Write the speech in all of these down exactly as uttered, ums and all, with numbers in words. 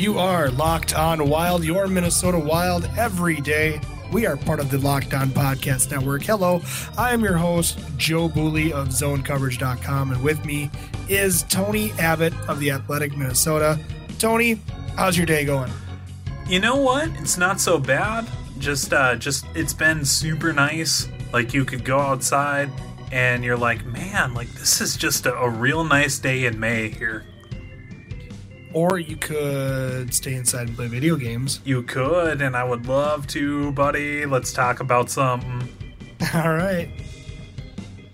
You are Locked On Wild, your Minnesota Wild every day. We are part of the Locked On Podcast Network. Hello, I am your host, Joe Bouley of Zone Coverage dot com, and with me is Tony Abbott of The Athletic Minnesota. Tony, how's your day going? You know what? It's not so bad. Just, uh, just it's been super nice. Like, you could go outside, and you're like, man, like, this is just a, a real nice day in May here. Or you could stay inside and play video games. You could, and I would love to, buddy. Let's talk about something. All right.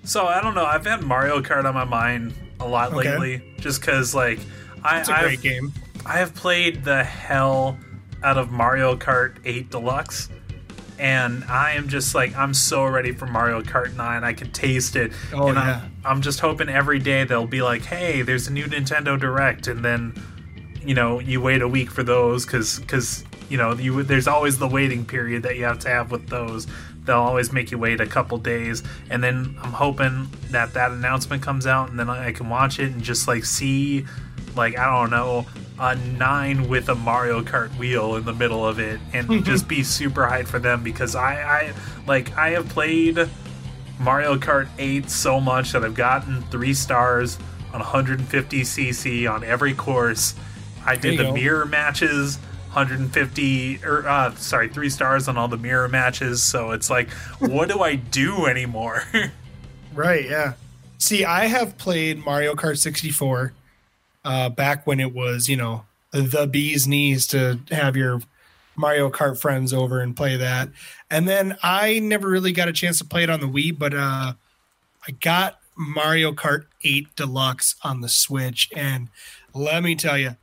So, I don't know. I've had Mario Kart on my mind a lot okay. lately. Just because, like, I, it's a great I've, game. I have played the hell out of Mario Kart eight Deluxe. And I am just like, I'm so ready for Mario Kart nine. I can taste it. Oh, and yeah. I'm, I'm just hoping every day they'll be like, hey, there's a new Nintendo Direct. And then, you know, you wait a week for those because, because you know, you, there's always the waiting period that you have to have with those. They'll always make you wait a couple days. And then I'm hoping that that announcement comes out and then I can watch it and just, like, see, like, I don't know, a nine with a Mario Kart wheel in the middle of it and just be super hyped for them because I, I, like, I have played Mario Kart eight so much that I've gotten three stars on one fifty c c on every course. I did the go. mirror matches, one fifty, or uh, sorry, three stars on all the mirror matches. So it's like, what do I do anymore? Right, yeah. See, I have played Mario Kart sixty-four. Uh, back when it was, you know, the bee's knees to have your Mario Kart friends over and play that. And then I never really got a chance to play it on the Wii, but uh, I got Mario Kart eight Deluxe on the Switch. And let me tell you,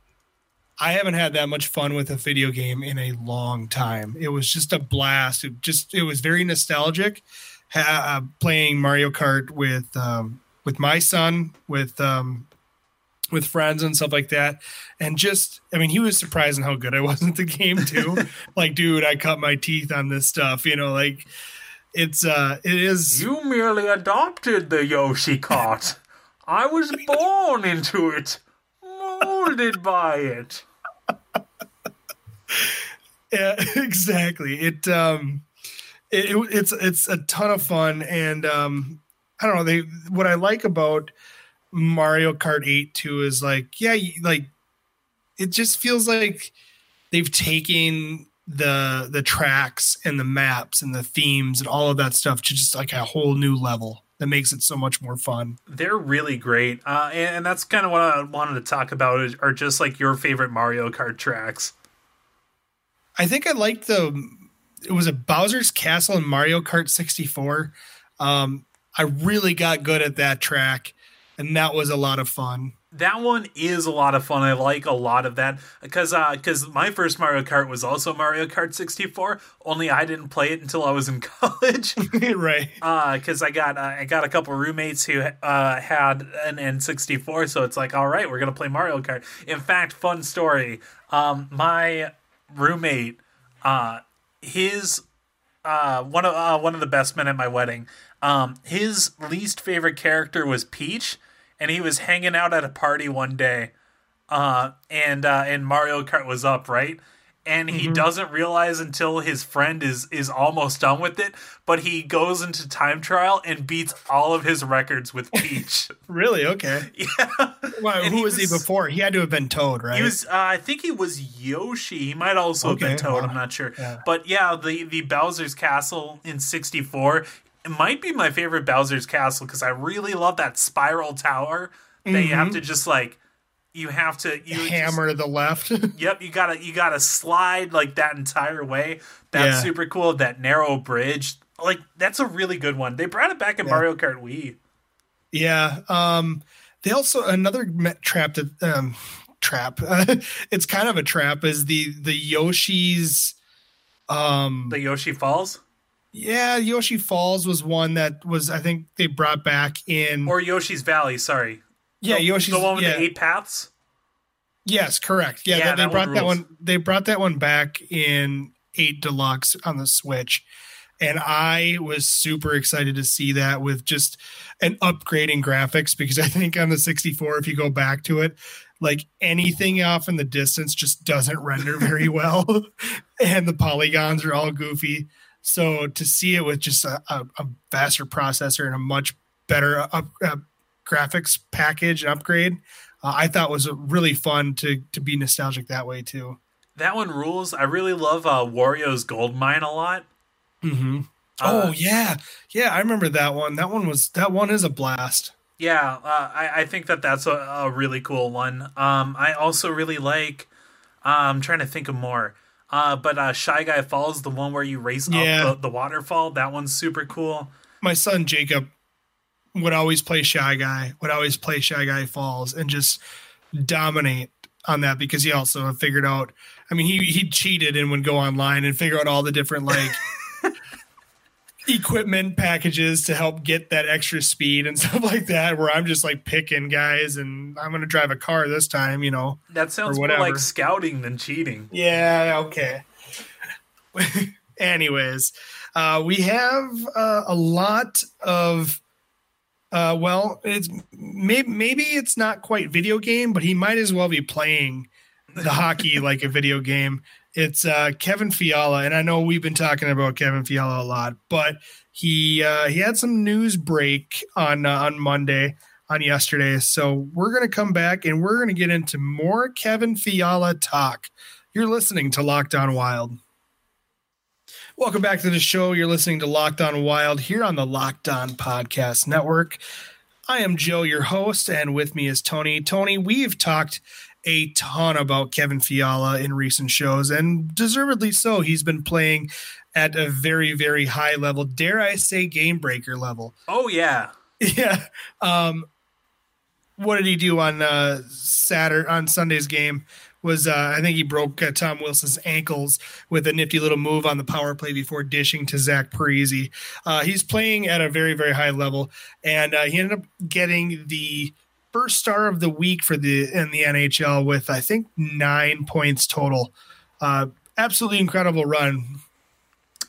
I haven't had that much fun with a video game in a long time. It was just a blast. It just it was very nostalgic ha- uh, playing Mario Kart with um, with my son, with um with friends and stuff like that. And just, I mean, he was surprised at how good I was at the game too. Like, dude, I cut my teeth on this stuff, you know, like it's, uh, it is. You merely adopted the Yoshi Kart. I was born into it, molded by it. Yeah, exactly. It, um, it, it, it's, it's a ton of fun. And, um, I don't know, they, what I like about Mario Kart eight too is like, yeah, like it just feels like they've taken the the tracks and the maps and the themes and all of that stuff to just like a whole new level that makes it so much more fun. They're really great. Uh, and, and that's kind of what I wanted to talk about is, are just like your favorite Mario Kart tracks. I think I liked the, it was a Bowser's Castle and Mario Kart sixty-four. Um, I really got good at that track. And that was a lot of fun. That one is a lot of fun. I like a lot of that. Because uh, cause my first Mario Kart was also Mario Kart sixty-four. Only I didn't play it until I was in college. Right. Because uh, I got uh, I got a couple roommates who uh, had an N sixty-four. So it's like, all right, we're going to play Mario Kart. In fact, fun story. Um, my roommate, uh, his uh, one of uh, one of the best men at my wedding, um, his least favorite character was Peach. And he was hanging out at a party one day, uh, and uh, and Mario Kart was up, right? And he mm-hmm. doesn't realize until his friend is is almost done with it, but he goes into time trial and beats all of his records with Peach. Really? Okay. Yeah. Wow, who he was, was he before? He had to have been Toad, right? He was. Uh, I think he was Yoshi. He might also okay, have been Toad. Wow. I'm not sure. Yeah. But yeah, the, the Bowser's Castle in sixty-four... It might be my favorite Bowser's Castle because I really love that spiral tower that mm-hmm. you have to just like, you have to you hammer just, to the left. Yep, you gotta you gotta slide like that entire way. That's yeah. super cool. That narrow bridge, like that's a really good one. They brought it back in yeah. Mario Kart Wii. Yeah. Um. They also another trap that um trap. It's kind of a trap. Is the the Yoshi's um the Yoshi Falls. Yeah, Yoshi Falls was one that was, I think they brought back in. Or Yoshi's Valley, sorry. Yeah, the, Yoshi's. The one with yeah. the eight paths? Yes, correct. Yeah, yeah that, that they brought one that one they brought that one back in eight Deluxe on the Switch. And I was super excited to see that with just an upgrade in graphics because I think on the sixty-four, if you go back to it, like anything off in the distance just doesn't render very well. And the polygons are all goofy. So to see it with just a, a, a faster processor and a much better up, uh, graphics package and upgrade, uh, I thought was really fun to to be nostalgic that way too. That one rules. I really love uh, Wario's Goldmine a lot. Mm-hmm. Uh, oh yeah, yeah. I remember that one. That one was that one is a blast. Yeah, uh, I I think that that's a, a really cool one. Um, I also really like. Uh, I'm trying to think of more. Uh, but uh, Shy Guy Falls, the one where you race yeah. up the, the waterfall, that one's super cool. My son Jacob would always play Shy Guy, would always play Shy Guy Falls, and just dominate on that because he also figured out. I mean, he he cheated and would go online and figure out all the different like equipment packages to help get that extra speed and stuff like that. Where I'm just like picking guys, and I'm gonna drive a car this time, you know. That sounds more like scouting than cheating. Yeah. Okay. Anyways, uh, we have uh, a lot of. Uh, well, it's maybe maybe it's not quite video game, but he might as well be playing the hockey like a video game. It's uh, Kevin Fiala, and I know we've been talking about Kevin Fiala a lot, but he uh, he had some news break on uh, on Monday on yesterday. So we're gonna come back and we're gonna get into more Kevin Fiala talk. You're listening to Locked On Wild. Welcome back to the show. You're listening to Locked On Wild here on the Locked On Podcast Network. I am Joe, your host, and with me is Tony. Tony, we've talked a ton about Kevin Fiala in recent shows, and deservedly so. He's been playing at a very, very high level, dare I say game breaker level. Oh, yeah. Yeah. Um, what did he do on uh, Saturday, on Sunday's game? Was uh, I think he broke uh, Tom Wilson's ankles with a nifty little move on the power play before dishing to Zach Parise. Uh, he's playing at a very, very high level, and uh, he ended up getting the first star of the week for the in the N H L with, I think, nine points total. Uh, absolutely incredible run.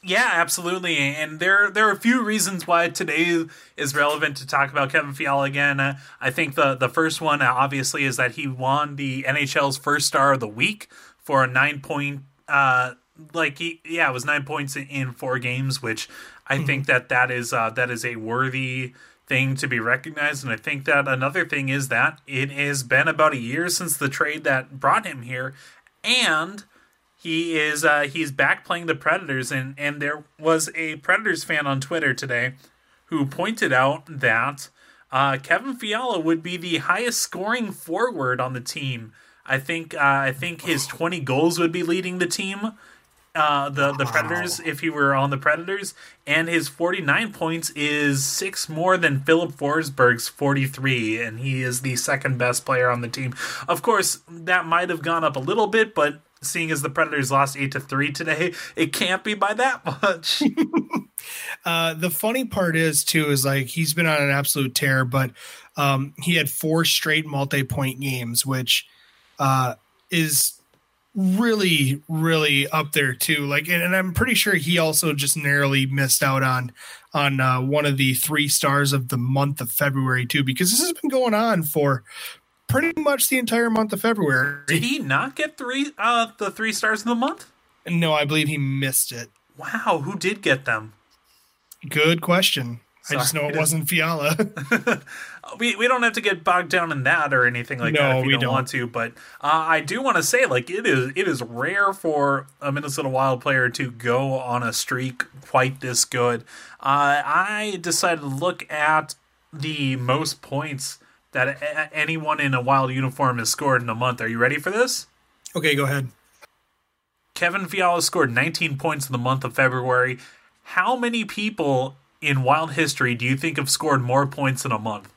Yeah, absolutely, and there there are a few reasons why today is relevant to talk about Kevin Fiala again. Uh, I think the, the first one, uh, obviously, is that he won the N H L's first star of the week for a nine-point, uh, like, he, yeah, it was nine points in four games, which I mm-hmm. think that that is, uh, that is a worthy thing to be recognized, and I think that another thing is that it has been about a year since the trade that brought him here, and... He is uh, he's back playing the Predators, and, and there was a Predators fan on Twitter today who pointed out that uh, Kevin Fiala would be the highest scoring forward on the team. I think uh, I think his twenty goals would be leading the team, uh, the the Predators, if he were on the Predators, and his forty-nine points is six more than Philip Forsberg's forty-three, and he is the second best player on the team. Of course, that might have gone up a little bit, but seeing as the Predators lost eight to three today, it can't be by that much. uh, the funny part is too, is like, he's been on an absolute tear, but um, he had four straight multi-point games, which uh, is really, really up there too. Like, and, and I'm pretty sure he also just narrowly missed out on, on uh, one of the three stars of the month of February too, because this has been going on for pretty much the entire month of February. Did he not get three uh the three stars of the month? No, I believe he missed it. Wow, who did get them? Good question. Sorry. I just know it wasn't Fiala. we we don't have to get bogged down in that or anything like no, that if you don't, don't want to, but uh, I do want to say, like, it is it is rare for a Minnesota Wild player to go on a streak quite this good. Uh, I decided to look at the most points that anyone in a Wild uniform has scored in a month. Are you ready for this? Okay, go ahead. Kevin Fiala scored nineteen points in the month of February. How many people in Wild history do you think have scored more points in a month?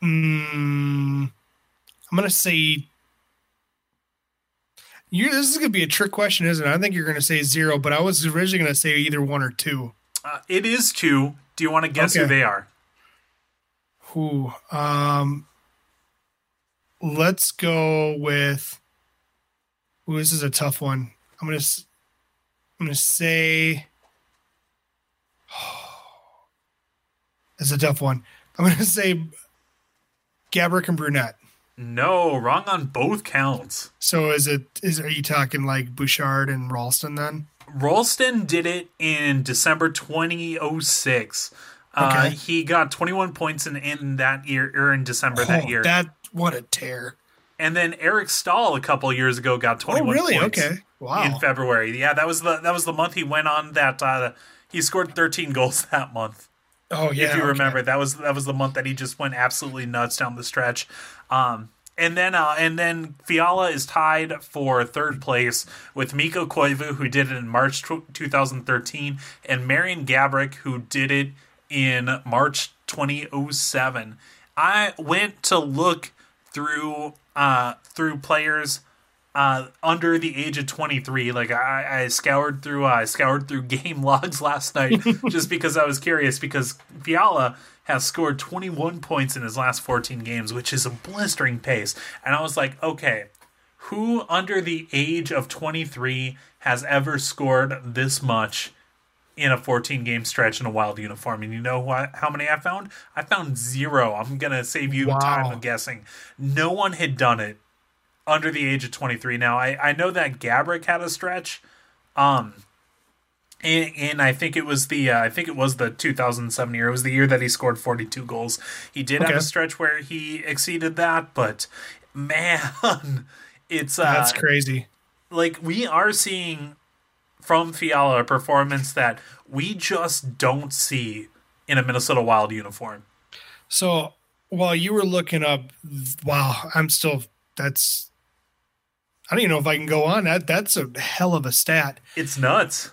Mm, I'm going to say... You're, this is going to be a trick question, isn't it? I think you're going to say zero, but I was originally going to say either one or two. Uh, it is two. Do you want to guess okay. who they are? Ooh, um, let's go with. Ooh, this is a tough one. I'm gonna, I'm gonna say. Oh, it's a tough one. I'm gonna say Gaborik and Brunette? No, wrong on both counts. So is it is are you talking like Bouchard and Ralston then? Ralston did it in December twenty oh six. Okay. Uh, he got twenty-one points in, in that year, or in December oh, that year. That what a tear! And then Eric Stahl a couple years ago got twenty-one. Oh, really? Points okay. Wow. In February, yeah, that was the that was the month he went on that. Uh, he scored thirteen goals that month. Oh yeah, if you okay. remember, that was that was the month that he just went absolutely nuts down the stretch. Um, and then uh, and then Fiala is tied for third place with Mikko Koivu, who did it in March twenty thirteen, and Marian Gaborik, who did it in March twenty oh seven. I went to look through uh through players uh under the age of twenty-three. Like I, I scoured through uh, I scoured through game logs last night just because I was curious, because Fiala has scored twenty-one points in his last fourteen games, which is a blistering pace. And I was like, okay, who under the age of twenty-three has ever scored this much in a fourteen-game stretch in a wild uniform? And you know what, how many I found? I found zero. I'm going to save you wow. time of guessing. No one had done it under the age of twenty-three. Now, I, I know that Gaborik had a stretch, um, and, and I think it was the uh, I think it was the two thousand seven year. It was the year that he scored forty-two goals. He did okay. have a stretch where he exceeded that, but man, it's... Uh, That's crazy. Like, we are seeing... from Fiala, a performance that we just don't see in a Minnesota Wild uniform. So while you were looking up, wow, I'm still, that's, I don't even know if I can go on that. That's a hell of a stat. It's nuts.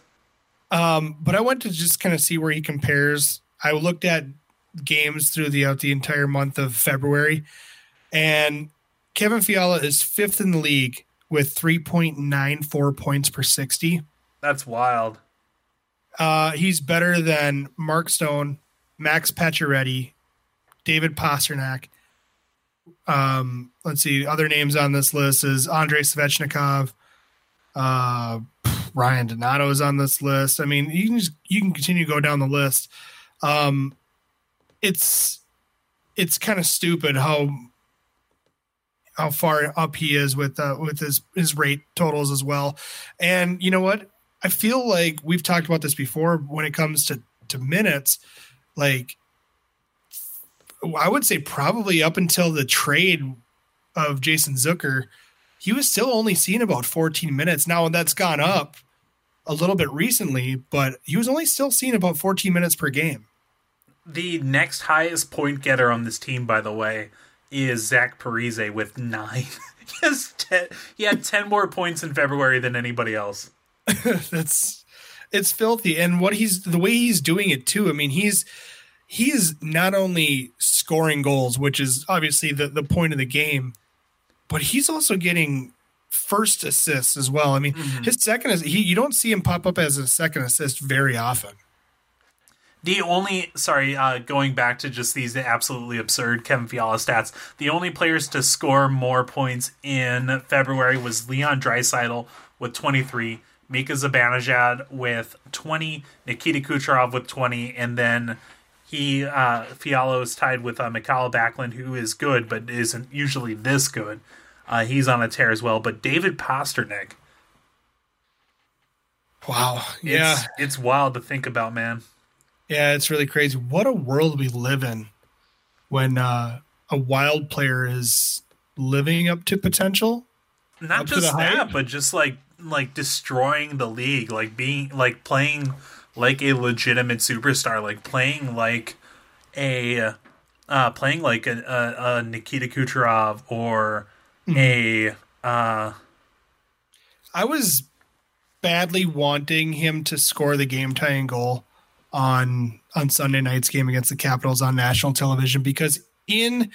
Um, but I went to just kind of see where he compares. I looked at games throughout the, the entire month of February, and Kevin Fiala is fifth in the league with three point nine four points per sixty. That's wild. Uh, he's better than Mark Stone, Max Pacioretty, David Pastrnak. Um, let's see. Other names on this list is Andrei Svechnikov. Uh, Ryan Donato is on this list. I mean, you can just, you can continue to go down the list. Um, it's it's kind of stupid how how far up he is with uh, with his his rate totals as well. And you know what? I feel like we've talked about this before when it comes to, to minutes. Like, I would say probably up until the trade of Jason Zucker, he was still only seeing about fourteen minutes. Now that's gone up a little bit recently, but he was only still seeing about fourteen minutes per game. The next highest point getter on this team, by the way, is Zach Parise with nine. he, has ten, he had ten more points in February than anybody else. That's it's filthy, and what he's the way he's doing it too. I mean, he's he's not only scoring goals, which is obviously the, the point of the game, but he's also getting first assists as well. I mean, mm-hmm. his second is he you don't see him pop up as a second assist very often. The only sorry, uh, going back to just these absolutely absurd Kevin Fiala stats, the only players to score more points in February was Leon Dreisaitl with twenty-three. Mika Zabanajad with twenty, Nikita Kucherov with twenty, and then he uh, Fiala is tied with uh, Mikhail Backlund, who is good but isn't usually this good. Uh, he's on a tear as well. But David Pastrnak. Wow. Yeah. It's, it's wild to think about, man. Yeah, it's really crazy. What a world we live in when uh, a wild player is living up to potential. Not just that, but just like like destroying the league, like being like playing like a legitimate superstar, like playing like a uh playing like a, a, a Nikita Kucherov or mm-hmm. a uh I was badly wanting him to score the game tying goal on on Sunday night's game against the Capitals on national television, because in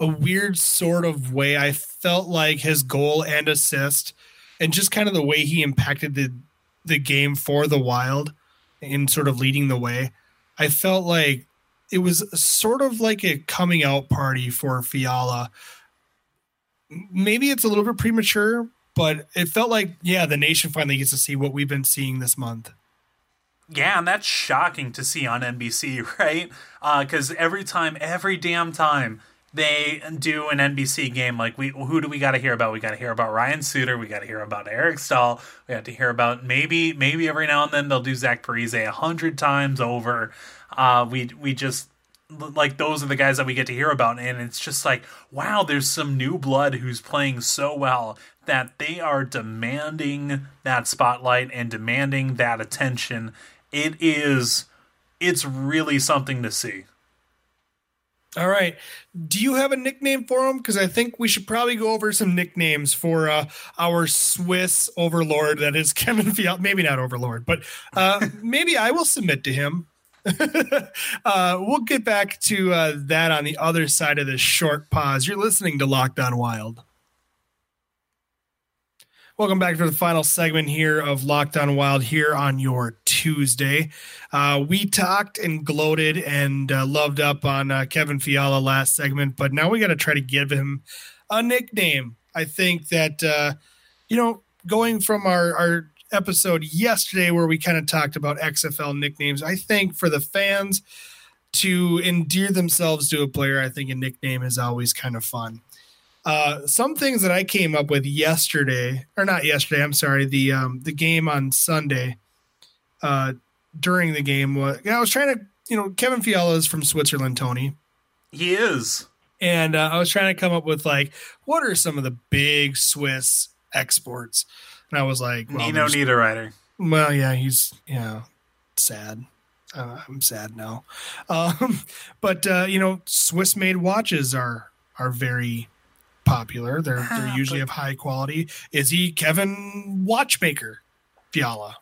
a weird sort of way I felt like his goal and assist and just kind of the way he impacted the the game for the Wild in sort of leading the way, I felt like it was sort of like a coming out party for Fiala. Maybe it's a little bit premature, but it felt like, yeah, the nation finally gets to see what we've been seeing this month. Yeah, and that's shocking to see on N B C, right? Because uh, every time, every damn time, they do an N B C game, like, we who do we got to hear about? We got to hear about Ryan Suter. We got to hear about Eric Stahl. We have to hear about maybe maybe every now and then they'll do Zach Parise a hundred times over. Uh, we we just like those are the guys that we get to hear about, and it's just like, wow, there's some new blood who's playing so well that they are demanding that spotlight and demanding that attention. It is, it's really something to see. All right. Do you have a nickname for him? Because I think we should probably go over some nicknames for uh, our Swiss overlord that is Kevin Fiala. Maybe not overlord, but uh, maybe I will submit to him. uh, we'll get back to uh, that on the other side of this short pause. You're listening to Locked On Wild. Welcome back to the final segment here of Locked On Wild here on your Tuesday. Uh, we talked and gloated and uh, loved up on uh, Kevin Fiala last segment, but now we got to try to give him a nickname. I think that, uh, you know, going from our, our episode yesterday where we kind of talked about X F L nicknames, I think for the fans to endear themselves to a player, I think a nickname is always kind of fun. Uh, some things that I came up with yesterday, or not yesterday, I'm sorry, the um, the game on Sunday, uh, during the game, was, I was trying to, you know, Kevin Fiala is from Switzerland, Tony. He is. And uh, I was trying to come up with, like, what are some of the big Swiss exports? And I was like, well, Nino Niederreiter. Well, yeah, he's, you know, sad. Uh, I'm sad now. Um, but, uh, you know, Swiss-made watches are are very popular. They're they're usually of high quality. Is he Kevin Watchmaker Fiala?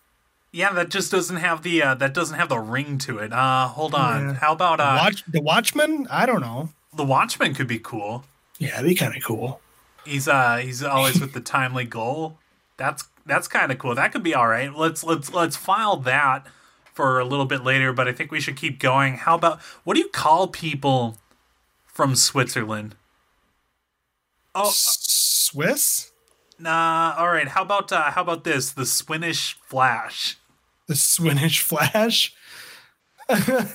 Yeah, that just doesn't have the uh, that doesn't have the ring to it. Uh, hold on. Yeah. How about uh, Watch, the Watchman? I don't know. The Watchman could be cool. Yeah, that'd be kind of cool. He's uh he's always with the timely goal. That's that's kind of cool. That could be all right. Let's let's let's file that for a little bit later. But I think we should keep going. How about, what do you call people from Switzerland? Oh, Swiss? Nah. All right. How about uh, how about this? The Swinish Flash. The Swinish Flash. I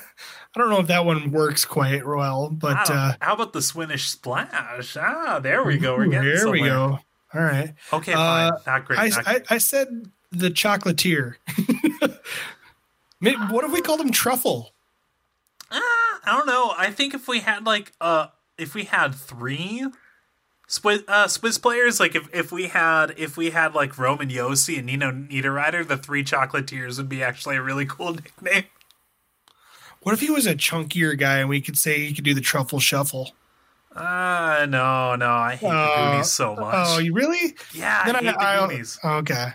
don't know if that one works quite well, but uh, how about the Swinish Splash? Ah, there we go. We're getting there. Somewhere. We go. All right. Okay. Fine. Uh, not great. I, not great. I, I said the Chocolatier. What if we called him Truffle? Uh, I don't know. I think if we had like uh, if we had three. Swiss, uh, Swiss players, like if, if we had if we had like Roman Yossi and Nino Niederreiter, the three Chocolatiers would be actually a really cool nickname. What if he was a chunkier guy and we could say he could do the Truffle Shuffle? Uh no, no, I hate uh, the Goonies so much. Oh, you really? Yeah, then I hate I, the Goonies. I, okay.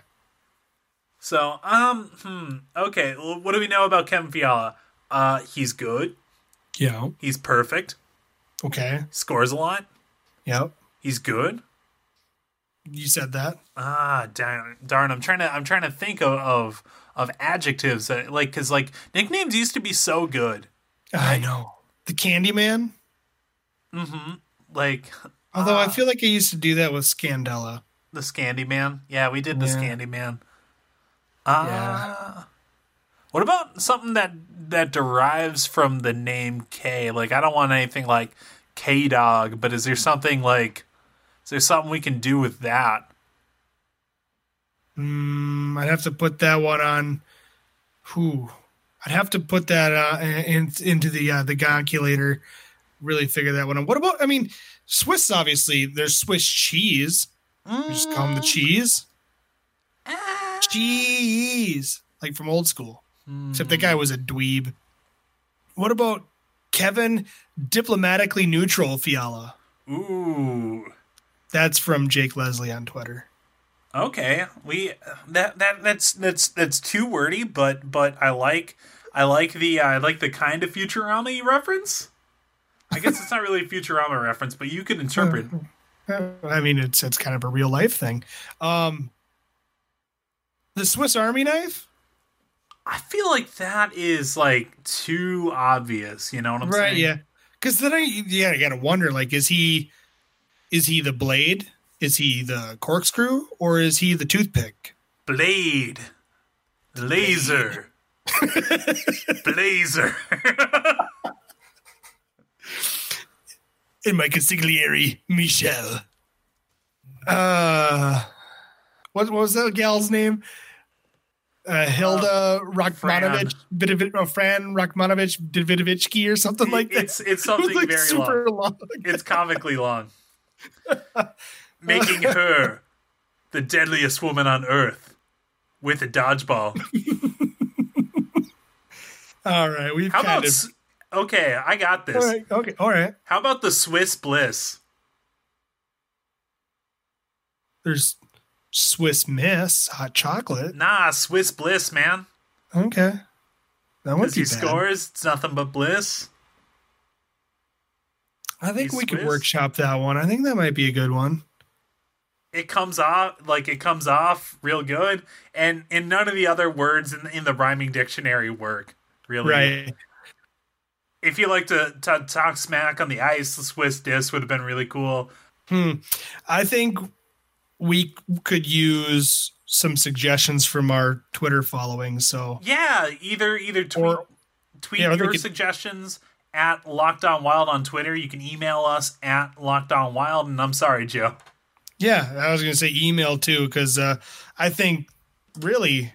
So, um, hmm, okay. Well, what do we know about Kevin Fiala? Uh, he's good. Yeah. He's perfect. Okay. Scores a lot. Yep. He's good. You said that. Ah, darn, darn. I'm trying to. I'm trying to think of of, of adjectives that, like, because like nicknames used to be so good. Right? I know. The Candyman. Mm-hmm. Like. Although uh, I feel like I used to do that with Scandella. The Scandyman. Yeah, we did the yeah. Scandyman. Ah. Uh, yeah. What about something that that derives from the name K? Like, I don't want anything like K Dog, but is there something like? Is there something we can do with that? Mm, I'd have to put that one on. Who? I'd have to put that uh, in, into the uh, the calculator. Really figure that one out. What about? I mean, Swiss. Obviously, there's Swiss cheese. Mm. We just call them the cheese. Ah. Cheese, like from old school. Mm. Except that guy was a dweeb. What about Kevin Diplomatically Neutral Fiala? Ooh. That's from Jake Leslie on Twitter. Okay, we that that that's that's that's too wordy, but but I like I like the uh, I like the kind of Futurama reference. I guess it's not really a Futurama reference, but you can interpret. Uh, I mean, it's it's kind of a real life thing. Um, the Swiss Army knife. I feel like that is like too obvious. You know what I'm right, saying? Right. Yeah. Because then I yeah I gotta wonder, like, is he. Is he the blade? Is he the corkscrew? Or is he the toothpick? Blade. Laser. Blazer. and my consigliere, Michelle. Uh, what, what was that gal's name? Uh, Hilda um, Rachmanovich, oh, Fran Rachmanovich Davidovichki or something like that. It's, it's something it like very super long. long. It's comically long. Making her the deadliest woman on earth with a dodgeball. All right. We've How kind about, of... Okay, I got this. All right, okay, all right. How about the Swiss Bliss? There's Swiss Miss, hot chocolate. Nah, Swiss Bliss, man. Okay. That wouldn't be bad. Because he scores, it's nothing but bliss. I think He's we Swiss. could workshop that one. I think that might be a good one. It comes off like it comes off real good, and and none of the other words in the, in the rhyming dictionary work really. Right. If you like to, to talk smack on the ice, the Swiss disc would have been really cool. Hmm. I think we could use some suggestions from our Twitter following. So yeah, either either tweet, or, tweet yeah, your could, suggestions at Locked On Wild on Twitter. You can email us at Locked On Wild. And I'm sorry, Joe. Yeah, I was going to say email too, because uh, I think really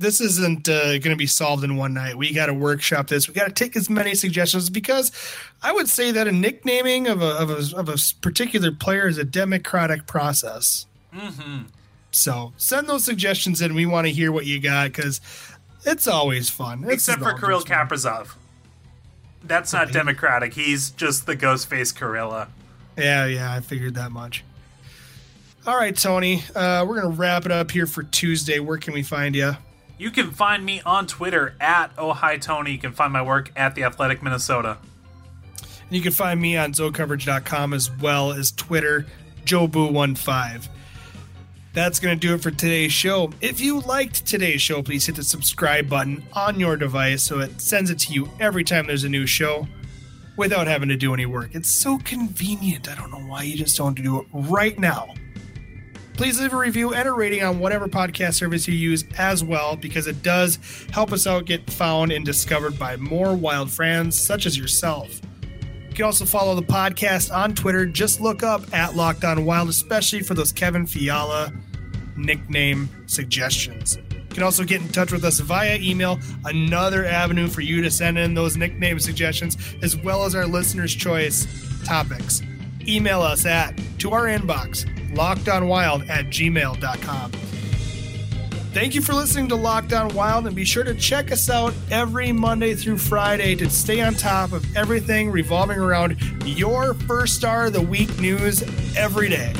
this isn't uh, going to be solved in one night. We got to workshop this. We got to take as many suggestions, because I would say that a nicknaming of a of a, of a particular player is a democratic process. Mm-hmm. So send those suggestions in. We want to hear what you got, because it's always fun. It's Except for Kirill Kaprizov. That's not democratic. He's just the ghost-faced Kirilla. Yeah, yeah, I figured that much. All right, Tony, uh, we're going to wrap it up here for Tuesday. Where can we find you? You can find me on Twitter at Oh Hi Tony. You can find my work at The Athletic Minnesota. And you can find me on Zone Coverage dot com as well as Twitter, Joe Boo fifteen. That's going to do it for today's show. If you liked today's show, please hit the subscribe button on your device so it sends it to you every time there's a new show without having to do any work. It's so convenient. I don't know why you just don't do it right now. Please leave a review and a rating on whatever podcast service you use as well, because it does help us out get found and discovered by more wild friends such as yourself. You can also follow the podcast on Twitter. Just look up at Locked On Wild, especially for those Kevin Fiala nickname suggestions. You can also get in touch with us via email, another avenue for you to send in those nickname suggestions, as well as our listeners' choice topics. Email us at, to our inbox, LockedOnWild at gmail dot com. Thank you for listening to Locked On Wild, and be sure to check us out every Monday through Friday to stay on top of everything revolving around your first star of the week news every day.